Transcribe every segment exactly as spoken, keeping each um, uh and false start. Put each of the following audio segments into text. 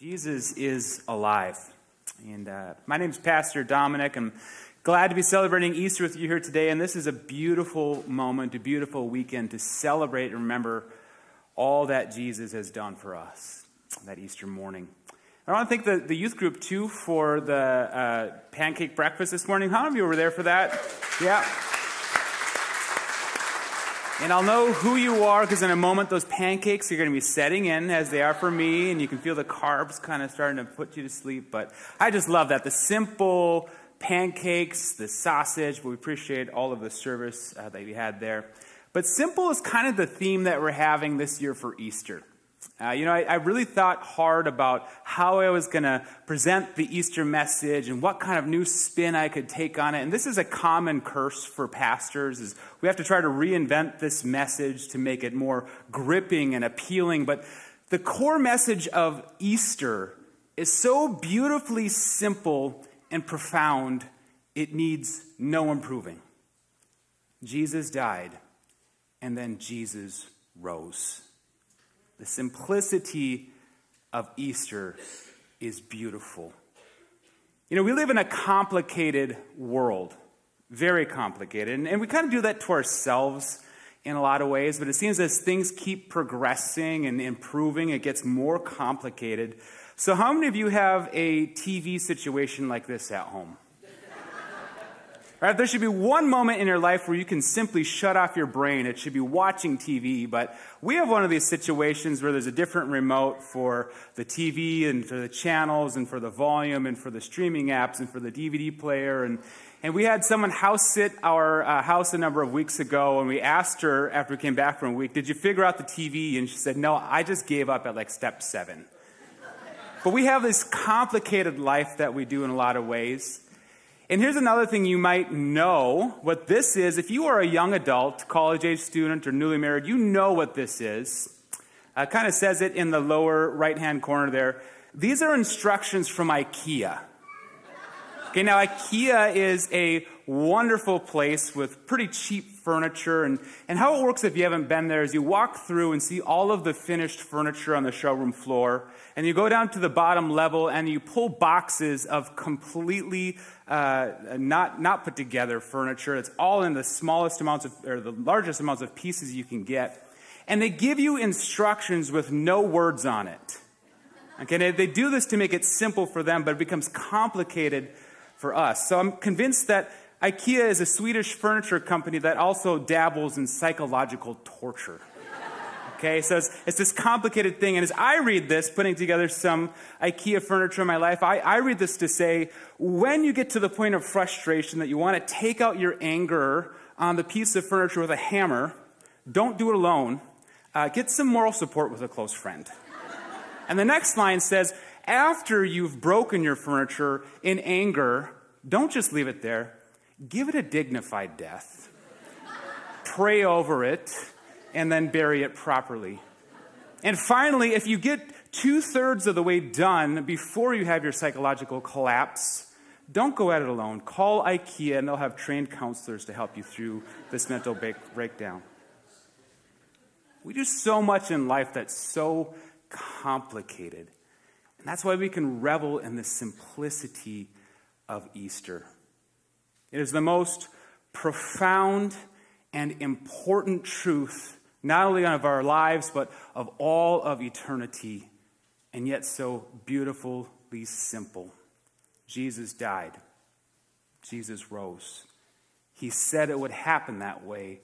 Jesus is alive. And uh, my name is Pastor Dominic. I'm glad to be celebrating Easter with you here today. And this is a beautiful moment, a beautiful weekend to celebrate and remember all that Jesus has done for us that Easter morning. I want to thank the, the youth group, too, for the uh, pancake breakfast this morning. How many of you were there for that? Yeah. And I'll know who you are, because in a moment, those pancakes are going to be setting in, as they are for me, and you can feel the carbs kind of starting to put you to sleep. But I just love that. The simple pancakes, the sausage. We appreciate all of the service uh, that you had there. But simple is kind of the theme that we're having this year for Easter. Uh, you know, I, I really thought hard about how I was going to present the Easter message and what kind of new spin I could take on it. And this is a common curse for pastors, is we have to try to reinvent this message to make it more gripping and appealing. But the core message of Easter is so beautifully simple and profound, it needs no improving. Jesus died, and then Jesus rose. The simplicity of Easter is beautiful. You know, we live in a complicated world, very complicated. And, and we kind of do that to ourselves in a lot of ways. But it seems as things keep progressing and improving, it gets more complicated. So how many of you have a T V situation like this at home? All right, there should be one moment in your life where you can simply shut off your brain. It should be watching T V, but we have one of these situations where there's a different remote for the T V and for the channels and for the volume and for the streaming apps and for the D V D player. And, and we had someone house sit our uh, house a number of weeks ago, and we asked her after we came back from a week, did you figure out the T V? And she said, no, I just gave up at like step seven. But we have this complicated life that we do in a lot of ways. And here's another thing you might know what this is. If you are a young adult, college-age student, or newly married, you know what this is. Uh, kind of says it in the lower right-hand corner there. These are instructions from IKEA. Okay, now IKEA is a wonderful place with pretty cheap furniture. And, and how it works if you haven't been there is you walk through and see all of the finished furniture on the showroom floor. And you go down to the bottom level and you pull boxes of completely uh, not not put together furniture. It's all in the smallest amounts of, or the largest amounts of pieces you can get. And they give you instructions with no words on it. Okay, they, they do this to make it simple for them, but it becomes complicated for us. So I'm convinced that IKEA is a Swedish furniture company that also dabbles in psychological torture. Okay, so it's, it's this complicated thing. And as I read this, putting together some IKEA furniture in my life, I, I read this to say, when you get to the point of frustration that you want to take out your anger on the piece of furniture with a hammer, don't do it alone. Uh, get some moral support with a close friend. And the next line says, after you've broken your furniture in anger, don't just leave it there. Give it a dignified death. Pray over it. And then bury it properly. And finally, if you get two-thirds of the way done before you have your psychological collapse, don't go at it alone. Call IKEA, and they'll have trained counselors to help you through this mental breakdown. We do so much in life that's so complicated. And that's why we can revel in the simplicity of Easter. It is the most profound and important truth, not only of our lives, but of all of eternity, and yet so beautifully simple. Jesus died. Jesus rose. He said it would happen that way,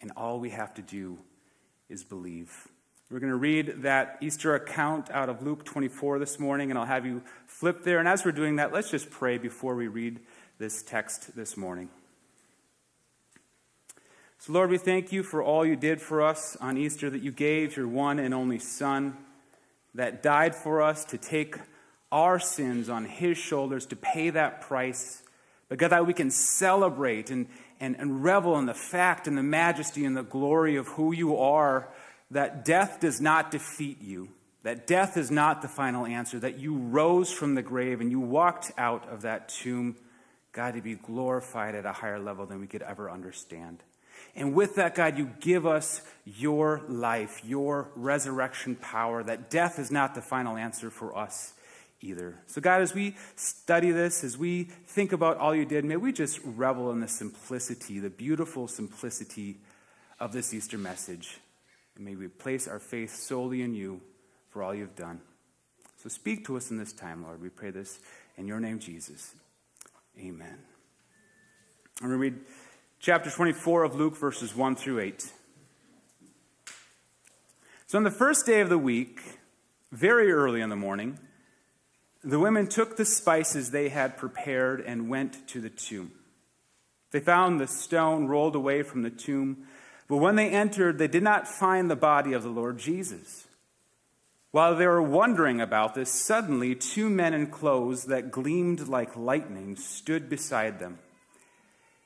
and all we have to do is believe. We're going to read that Easter account out of Luke twenty-four this morning, and I'll have you flip there. And as we're doing that, let's just pray before we read this text this morning. So, Lord, we thank you for all you did for us on Easter, that you gave your one and only Son that died for us to take our sins on his shoulders, to pay that price. But God, that we can celebrate and, and, and revel in the fact and the majesty and the glory of who you are, that death does not defeat you, that death is not the final answer, that you rose from the grave and you walked out of that tomb, God, to be glorified at a higher level than we could ever understand. And with that, God, you give us your life, your resurrection power, that death is not the final answer for us either. So God, as we study this, as we think about all you did, may we just revel in the simplicity, the beautiful simplicity of this Easter message. And may we place our faith solely in you for all you've done. So speak to us in this time, Lord. We pray this in your name, Jesus. Amen. I'm going to read chapter twenty-four of Luke, verses one through eight. So on the first day of the week, very early in the morning, the women took the spices they had prepared and went to the tomb. They found the stone rolled away from the tomb, but when they entered, they did not find the body of the Lord Jesus. While they were wondering about this, suddenly two men in clothes that gleamed like lightning stood beside them.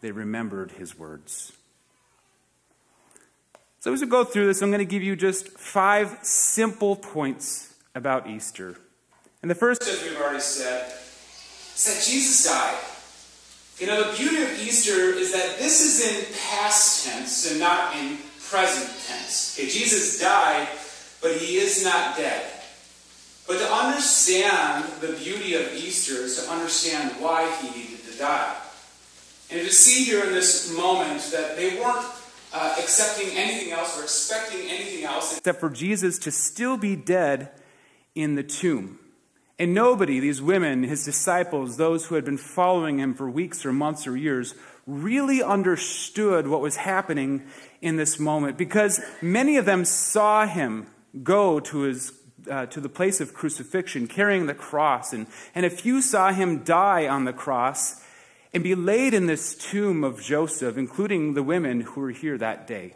they remembered his words. So as we go through this, I'm going to give you just five simple points about Easter. And the first, as we've already said, is that Jesus died. You know, the beauty of Easter is that this is in past tense and not in present tense. Okay, Jesus died, but he is not dead. But to understand the beauty of Easter is to understand why he needed to die. And to see here in this moment that they weren't uh, accepting anything else or expecting anything else except for Jesus to still be dead in the tomb. And nobody, these women, his disciples, those who had been following him for weeks or months or years, really understood what was happening in this moment, because many of them saw him go to his uh, to the place of crucifixion, carrying the cross, and, and a few saw him die on the cross and be laid in this tomb of Joseph, including the women who were here that day.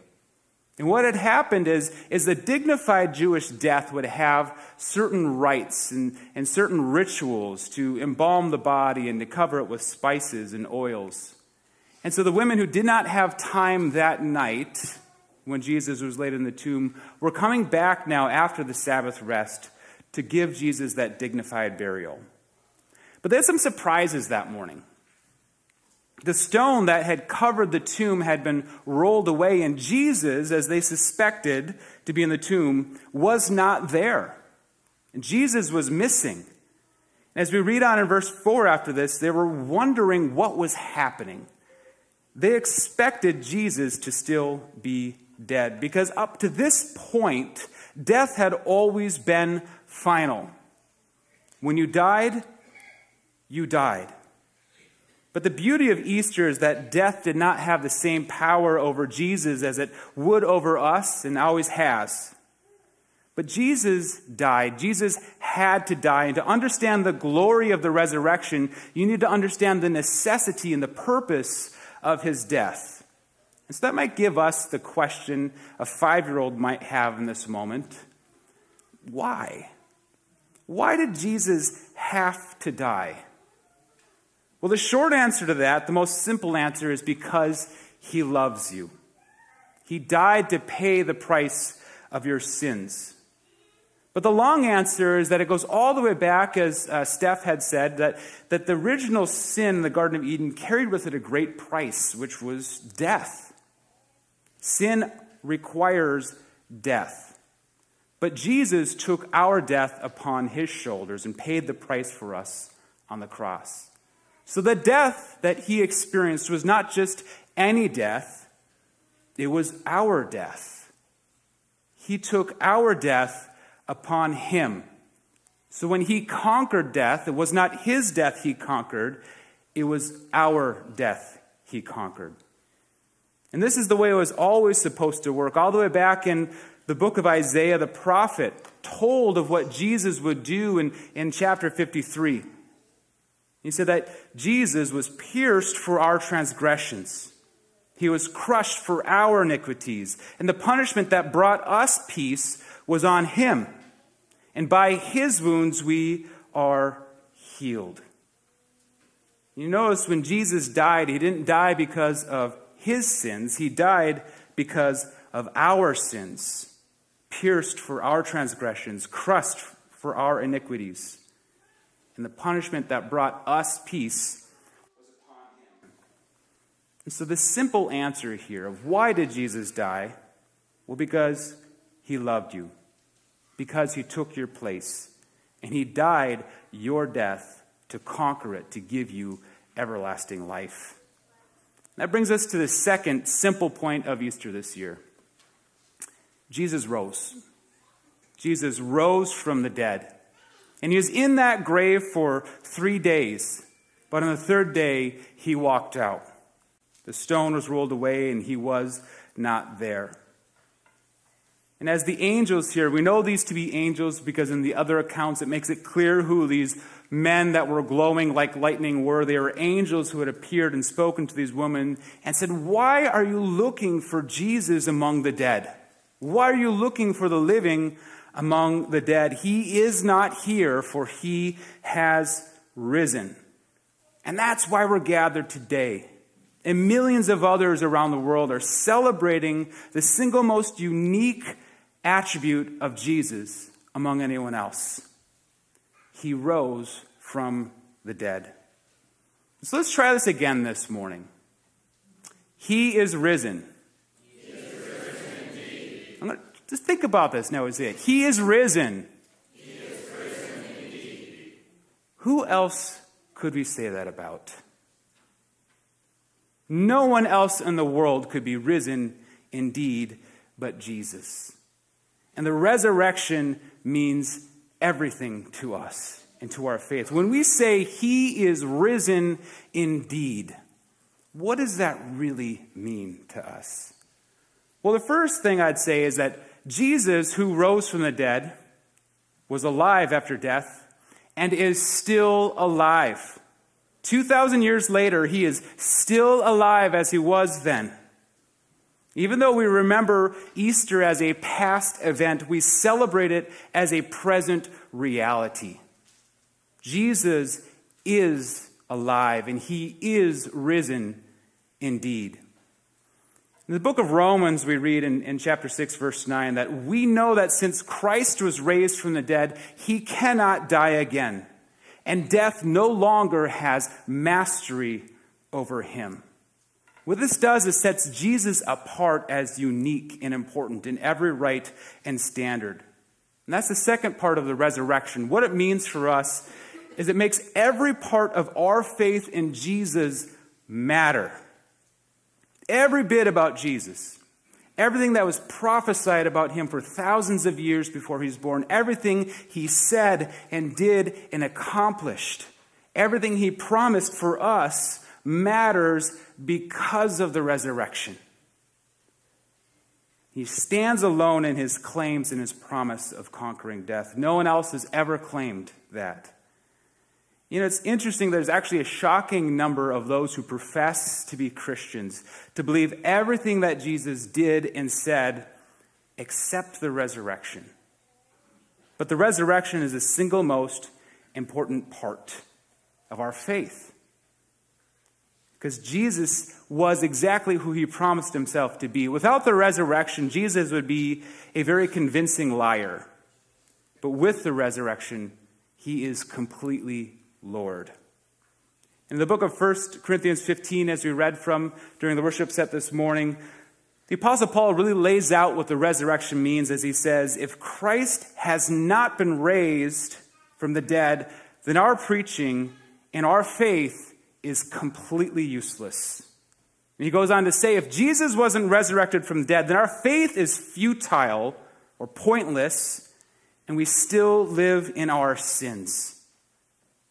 And what had happened is, is the dignified Jewish death would have certain rites and, and certain rituals to embalm the body and to cover it with spices and oils. And so the women who did not have time that night when Jesus was laid in the tomb were coming back now after the Sabbath rest to give Jesus that dignified burial. But there's some surprises that morning. The stone that had covered the tomb had been rolled away, and Jesus, as they suspected to be in the tomb, was not there. And Jesus was missing. And as we read on in verse four after this, they were wondering what was happening. They expected Jesus to still be dead, because up to this point, death had always been final. When you died, you died. But the beauty of Easter is that death did not have the same power over Jesus as it would over us and always has. But Jesus died. Jesus had to die. And to understand the glory of the resurrection, you need to understand the necessity and the purpose of his death. And so that might give us the question a five-year-old might have in this moment. Why? Why did Jesus have to die? Well, the short answer to that, the most simple answer, is because he loves you. He died to pay the price of your sins. But the long answer is that it goes all the way back, as uh, Steph had said, that, that the original sin in the Garden of Eden carried with it a great price, which was death. Sin requires death. But Jesus took our death upon his shoulders and paid the price for us on the cross. So the death that he experienced was not just any death, it was our death. He took our death upon him. So when he conquered death, it was not his death he conquered, it was our death he conquered. And this is the way it was always supposed to work. All the way back in the book of Isaiah, the prophet told of what Jesus would do in, in chapter fifty-three. He said that Jesus was pierced for our transgressions. He was crushed for our iniquities, and the punishment that brought us peace was on him. And by his wounds we are healed. You notice when Jesus died, he didn't die because of his sins. He died because of our sins, pierced for our transgressions, crushed for our iniquities. And the punishment that brought us peace was upon him. And so the simple answer here of why did Jesus die? Well, because he loved you. Because he took your place. And he died your death to conquer it, to give you everlasting life. That brings us to the second simple point of Easter this year. Jesus rose. Jesus rose from the dead. And he was in that grave for three days. But on the third day, he walked out. The stone was rolled away and he was not there. And as the angels here, we know these to be angels because in the other accounts it makes it clear who these men that were glowing like lightning were. They were angels who had appeared and spoken to these women and said, "Why are you looking for Jesus among the dead? Why are you looking for the living among the dead? He is not here, for he has risen." And that's why we're gathered today. And millions of others around the world are celebrating the single most unique attribute of Jesus among anyone else. He rose from the dead. So let's try this again this morning. He is risen. He is risen indeed. I'm gonna, just think about this now, Isaiah. He is risen. He is risen indeed. Who else could we say that about? No one else in the world could be risen indeed but Jesus. And the resurrection means everything to us and to our faith. When we say he is risen indeed, what does that really mean to us? Well, the first thing I'd say is that Jesus, who rose from the dead, was alive after death and is still alive. two thousand years later, he is still alive as he was then. Even though we remember Easter as a past event, we celebrate it as a present reality. Jesus is alive, and he is risen indeed. In the book of Romans, we read in, in chapter six, verse nine, that we know that since Christ was raised from the dead, he cannot die again. And death no longer has mastery over him. What this does is sets Jesus apart as unique and important in every right and standard. And that's the second part of the resurrection. What it means for us is it makes every part of our faith in Jesus matter. Every bit about Jesus. Everything that was prophesied about him for thousands of years before he was born. Everything he said and did and accomplished. Everything he promised for us matters because of the resurrection. He stands alone in his claims and his promise of conquering death. No one else has ever claimed that. You know, it's interesting, there's actually a shocking number of those who profess to be Christians, to believe everything that Jesus did and said, except the resurrection. But the resurrection is the single most important part of our faith. Because Jesus was exactly who he promised himself to be. Without the resurrection, Jesus would be a very convincing liar. But with the resurrection, he is completely Lord. In the book of First Corinthians fifteen, as we read from during the worship set this morning, the Apostle Paul really lays out what the resurrection means as he says, if Christ has not been raised from the dead, then our preaching and our faith is completely useless. And he goes on to say, if Jesus wasn't resurrected from the dead, then our faith is futile or pointless, and we still live in our sins.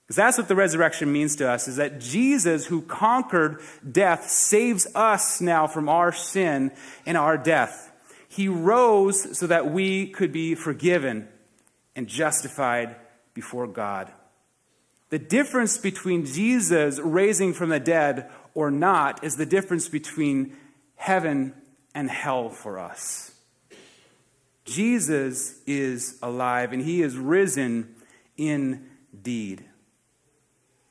Because that's what the resurrection means to us, is that Jesus, who conquered death, saves us now from our sin and our death. He rose so that we could be forgiven and justified before God. The difference between Jesus raising from the dead or not is the difference between heaven and hell for us. Jesus is alive, and he is risen indeed.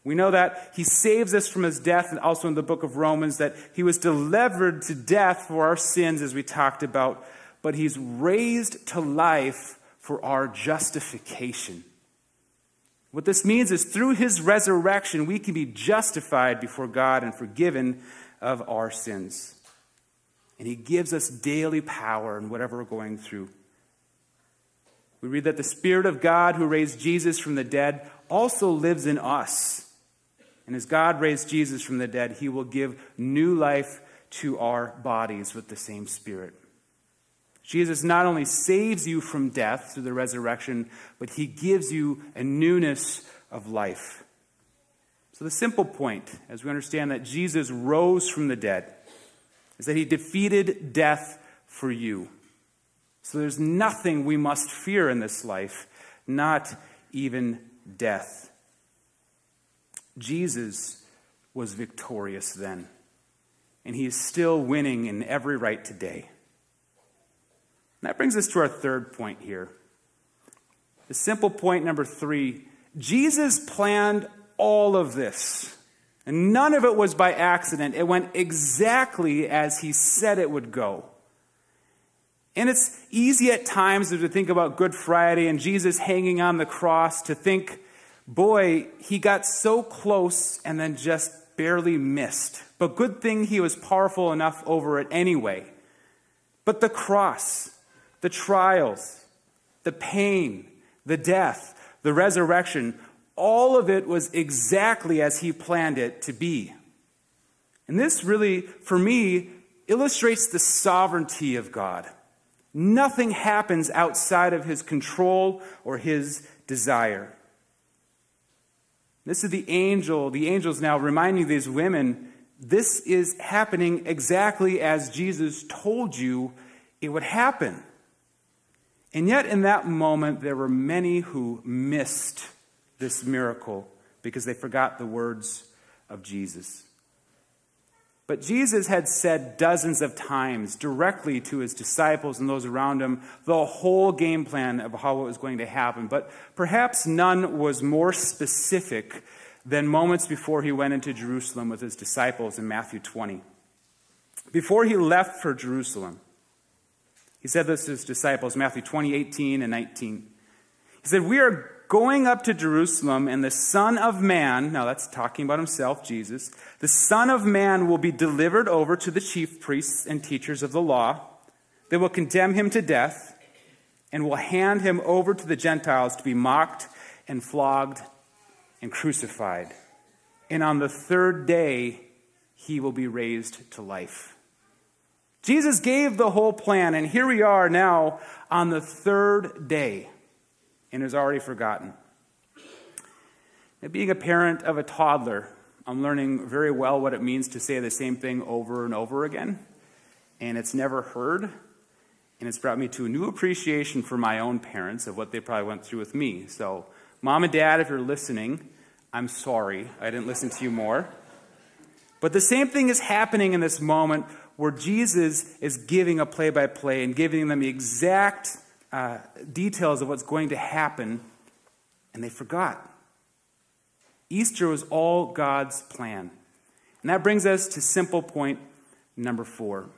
We know that he saves us from his death, and also in the book of Romans that he was delivered to death for our sins, as we talked about, but he's raised to life for our justification. What this means is through his resurrection, we can be justified before God and forgiven of our sins. And he gives us daily power in whatever we're going through. We read that the Spirit of God who raised Jesus from the dead also lives in us. And as God raised Jesus from the dead, he will give new life to our bodies with the same Spirit. Jesus not only saves you from death through the resurrection, but he gives you a newness of life. So the simple point, as we understand that Jesus rose from the dead, is that he defeated death for you. So there's nothing we must fear in this life, not even death. Jesus was victorious then, and he is still winning in every right today. And that brings us to our third point here. The simple point number three, Jesus planned all of this, and none of it was by accident. It went exactly as he said it would go. And it's easy at times to think about Good Friday and Jesus hanging on the cross to think, boy, he got so close and then just barely missed. But good thing he was powerful enough over it anyway. But the cross, the trials, the pain, the death, the resurrection, all of it was exactly as he planned it to be. And this really, for me, illustrates the sovereignty of God. Nothing happens outside of his control or his desire. This is the angel, the angels now reminding these women, this is happening exactly as Jesus told you it would happen. And yet in that moment, there were many who missed this miracle because they forgot the words of Jesus. But Jesus had said dozens of times directly to his disciples and those around him the whole game plan of how it was going to happen. But perhaps none was more specific than moments before he went into Jerusalem with his disciples in Matthew twenty. Before he left for Jerusalem, he said this to his disciples, Matthew twenty, eighteen and nineteen. He said, "We are going up to Jerusalem, and the Son of Man," now that's talking about himself, Jesus, "the Son of Man will be delivered over to the chief priests and teachers of the law. They will condemn him to death and will hand him over to the Gentiles to be mocked and flogged and crucified. And on the third day, he will be raised to life." Jesus gave the whole plan, and here we are now on the third day, and is already forgotten. Now, being a parent of a toddler, I'm learning very well what it means to say the same thing over and over again, and it's never heard, and it's brought me to a new appreciation for my own parents of what they probably went through with me. So, Mom and Dad, if you're listening, I'm sorry I didn't listen to you more. But the same thing is happening in this moment where Jesus is giving a play-by-play and giving them the exact uh, details of what's going to happen, and they forgot. Easter was all God's plan. And that brings us to simple point number four.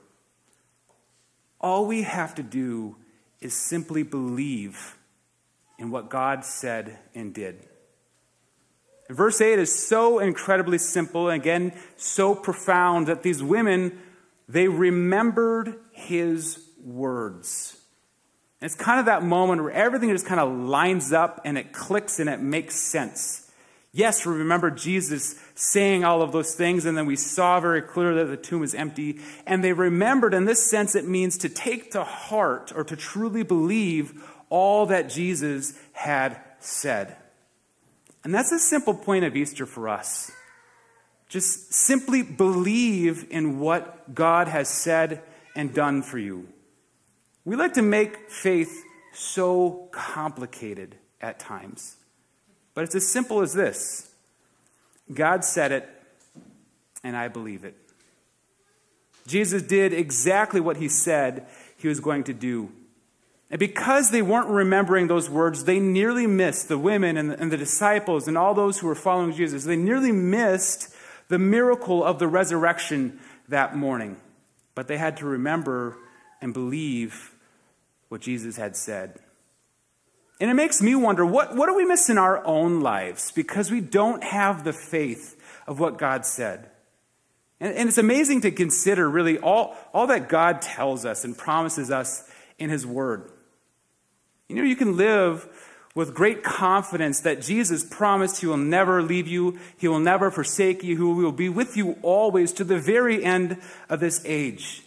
All we have to do is simply believe in what God said and did. And verse eight is so incredibly simple, and again, so profound that these women, they remembered his words. And it's kind of that moment where everything just kind of lines up and it clicks and it makes sense. Yes, we remember Jesus saying all of those things, and then we saw very clearly that the tomb is empty. And they remembered, in this sense, it means to take to heart or to truly believe all that Jesus had said. And that's a simple point of Easter for us. Just simply believe in what God has said and done for you. We like to make faith so complicated at times, but it's as simple as this. God said it, and I believe it. Jesus did exactly what he said he was going to do. And because they weren't remembering those words, they nearly missed the women and the, and the disciples and all those who were following Jesus. They nearly missed the miracle of the resurrection that morning. But they had to remember and believe what Jesus had said. And it makes me wonder, what, what do we miss in our own lives? Because we don't have the faith of what God said. And, and it's amazing to consider really all, all that God tells us and promises us in his word. You know, you can live with great confidence that Jesus promised he will never leave you, he will never forsake you, he will be with you always to the very end of this age.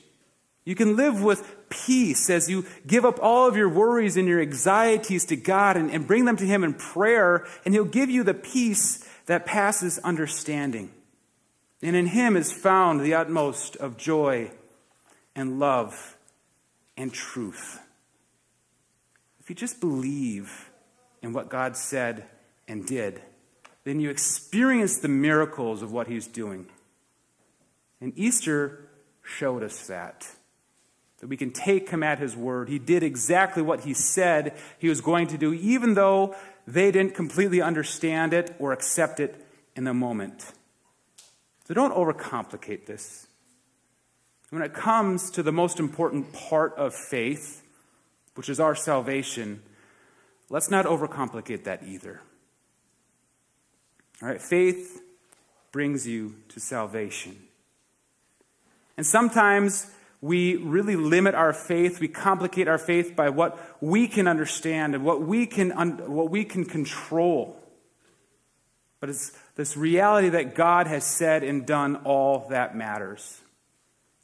You can live with peace as you give up all of your worries and your anxieties to God and, and bring them to him in prayer, and he'll give you the peace that passes understanding. And in him is found the utmost of joy and love and truth. If you just believe in what God said and did, then you experience the miracles of what he's doing. And Easter showed us that, that we can take him at his word. He did exactly what he said he was going to do, even though they didn't completely understand it or accept it in the moment. So don't overcomplicate this. When it comes to the most important part of faith, which is our salvation, let's not overcomplicate that either. All right, faith brings you to salvation. And sometimes we really limit our faith, we complicate our faith by what we can understand and what we can un- what we can control. But it's this reality that God has said and done all that matters.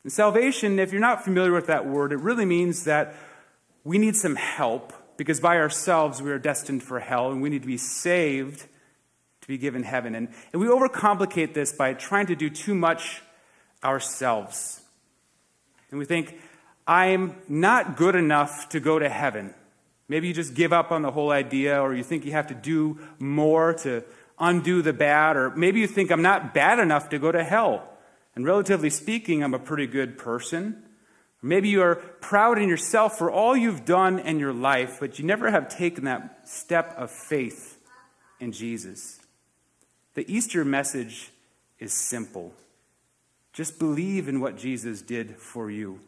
And salvation, if you're not familiar with that word, it really means that we need some help, because by ourselves we are destined for hell, and we need to be saved to be given heaven. And, and we overcomplicate this by trying to do too much ourselves. And we think, I'm not good enough to go to heaven. Maybe you just give up on the whole idea, or you think you have to do more to undo the bad, or maybe you think I'm not bad enough to go to hell. And relatively speaking, I'm a pretty good person. Maybe you are proud in yourself for all you've done in your life, but you never have taken that step of faith in Jesus. The Easter message is simple. Just believe in what Jesus did for you,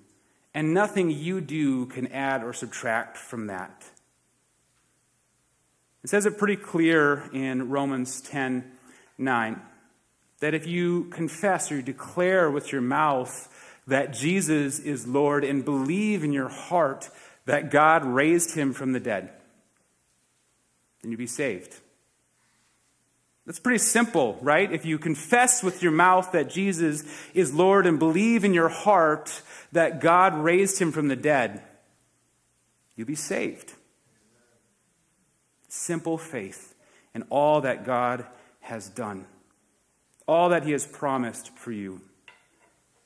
and nothing you do can add or subtract from that. It says it pretty clear in Romans ten nine, that if you confess or declare with your mouth that Jesus is Lord and believe in your heart that God raised him from the dead, then you'll be saved. That's pretty simple, right? If you confess with your mouth that Jesus is Lord and believe in your heart that God raised him from the dead, you'll be saved. Simple faith in all that God has done, all that he has promised for you.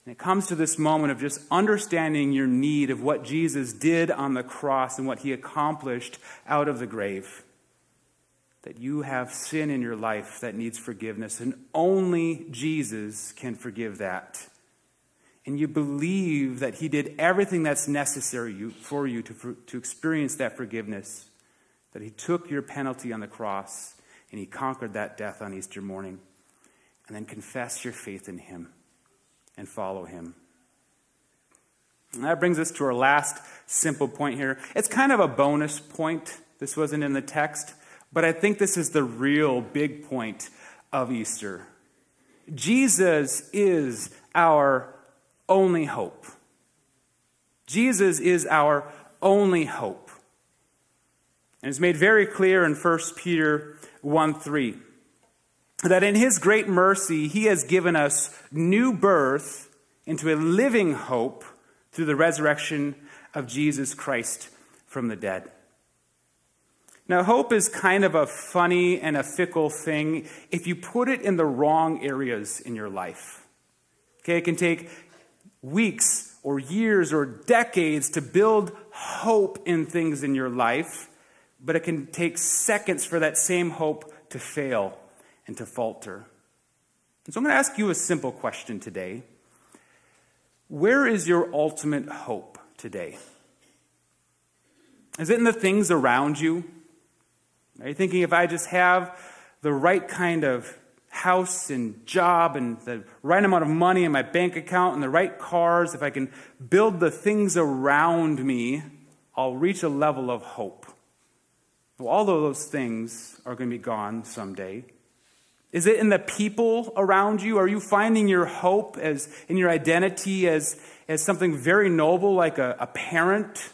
And it comes to this moment of just understanding your need of what Jesus did on the cross and what he accomplished out of the grave. That you have sin in your life that needs forgiveness, and only Jesus can forgive that. And you believe that he did everything that's necessary for you to, to experience that forgiveness. That he took your penalty on the cross and he conquered that death on Easter morning. And then confess your faith in him and follow him. And that brings us to our last simple point here. It's kind of a bonus point. This wasn't in the text, but I think this is the real big point of Easter. Jesus is our only hope. Jesus is our only hope. And it's made very clear in First Peter one three. That in his great mercy, he has given us new birth into a living hope through the resurrection of Jesus Christ from the dead. Now, hope is kind of a funny and a fickle thing if you put it in the wrong areas in your life. Okay, it can take weeks or years or decades to build hope in things in your life, but it can take seconds for that same hope to fail and to falter. And so I'm going to ask you a simple question today. Where is your ultimate hope today? Is it in the things around you? Are you thinking, if I just have the right kind of house and job and the right amount of money in my bank account and the right cars, if I can build the things around me, I'll reach a level of hope? Well, all of those things are going to be gone someday. Is it in the people around you? Are you finding your hope as in your identity as, as something very noble, like a, a parent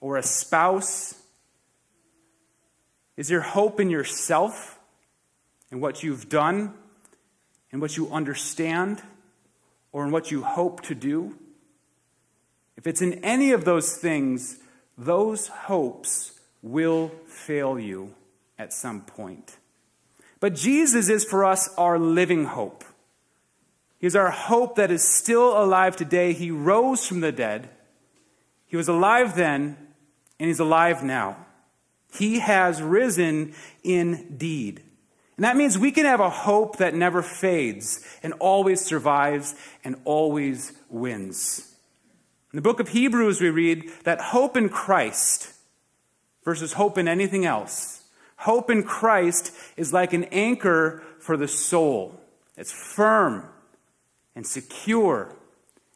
or a spouse? Is your hope in yourself and what you've done and what you understand or in what you hope to do? If it's in any of those things, those hopes will fail you at some point. But Jesus is for us our living hope. He is our hope that is still alive today. He rose from the dead. He was alive then, and he's alive now. He has risen indeed. And that means we can have a hope that never fades and always survives and always wins. In the book of Hebrews, we read that hope in Christ versus hope in anything else. Hope in Christ is like an anchor for the soul. It's firm and secure,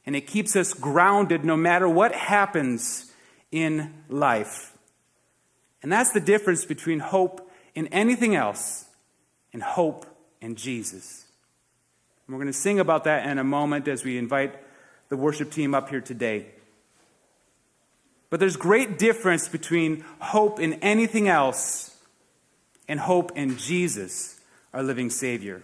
and it keeps us grounded no matter what happens in life. And that's the difference between hope in anything else and hope in Jesus. And we're going to sing about that in a moment as we invite the worship team up here today. But there's great difference between hope in anything else and hope in Jesus, our living Savior.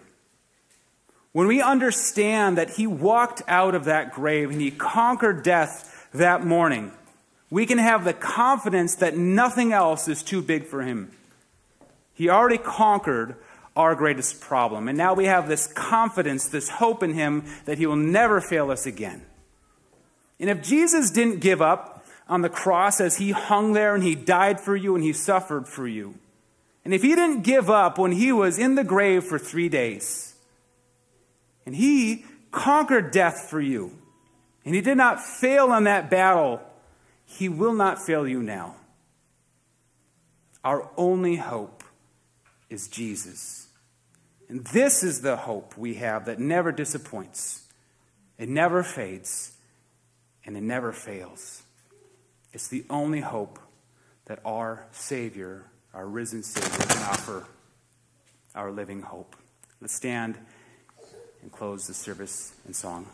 When we understand that he walked out of that grave and he conquered death that morning, we can have the confidence that nothing else is too big for him. He already conquered our greatest problem. And now we have this confidence, this hope in him that he will never fail us again. And if Jesus didn't give up on the cross as he hung there and he died for you and he suffered for you, and if he didn't give up when he was in the grave for three days, and he conquered death for you, and he did not fail in that battle, he will not fail you now. Our only hope is Jesus. And this is the hope we have that never disappoints. It never fades, and it never fails. It's the only hope that our Savior, our risen Savior, can offer, our living hope. Let's stand and close the service in song.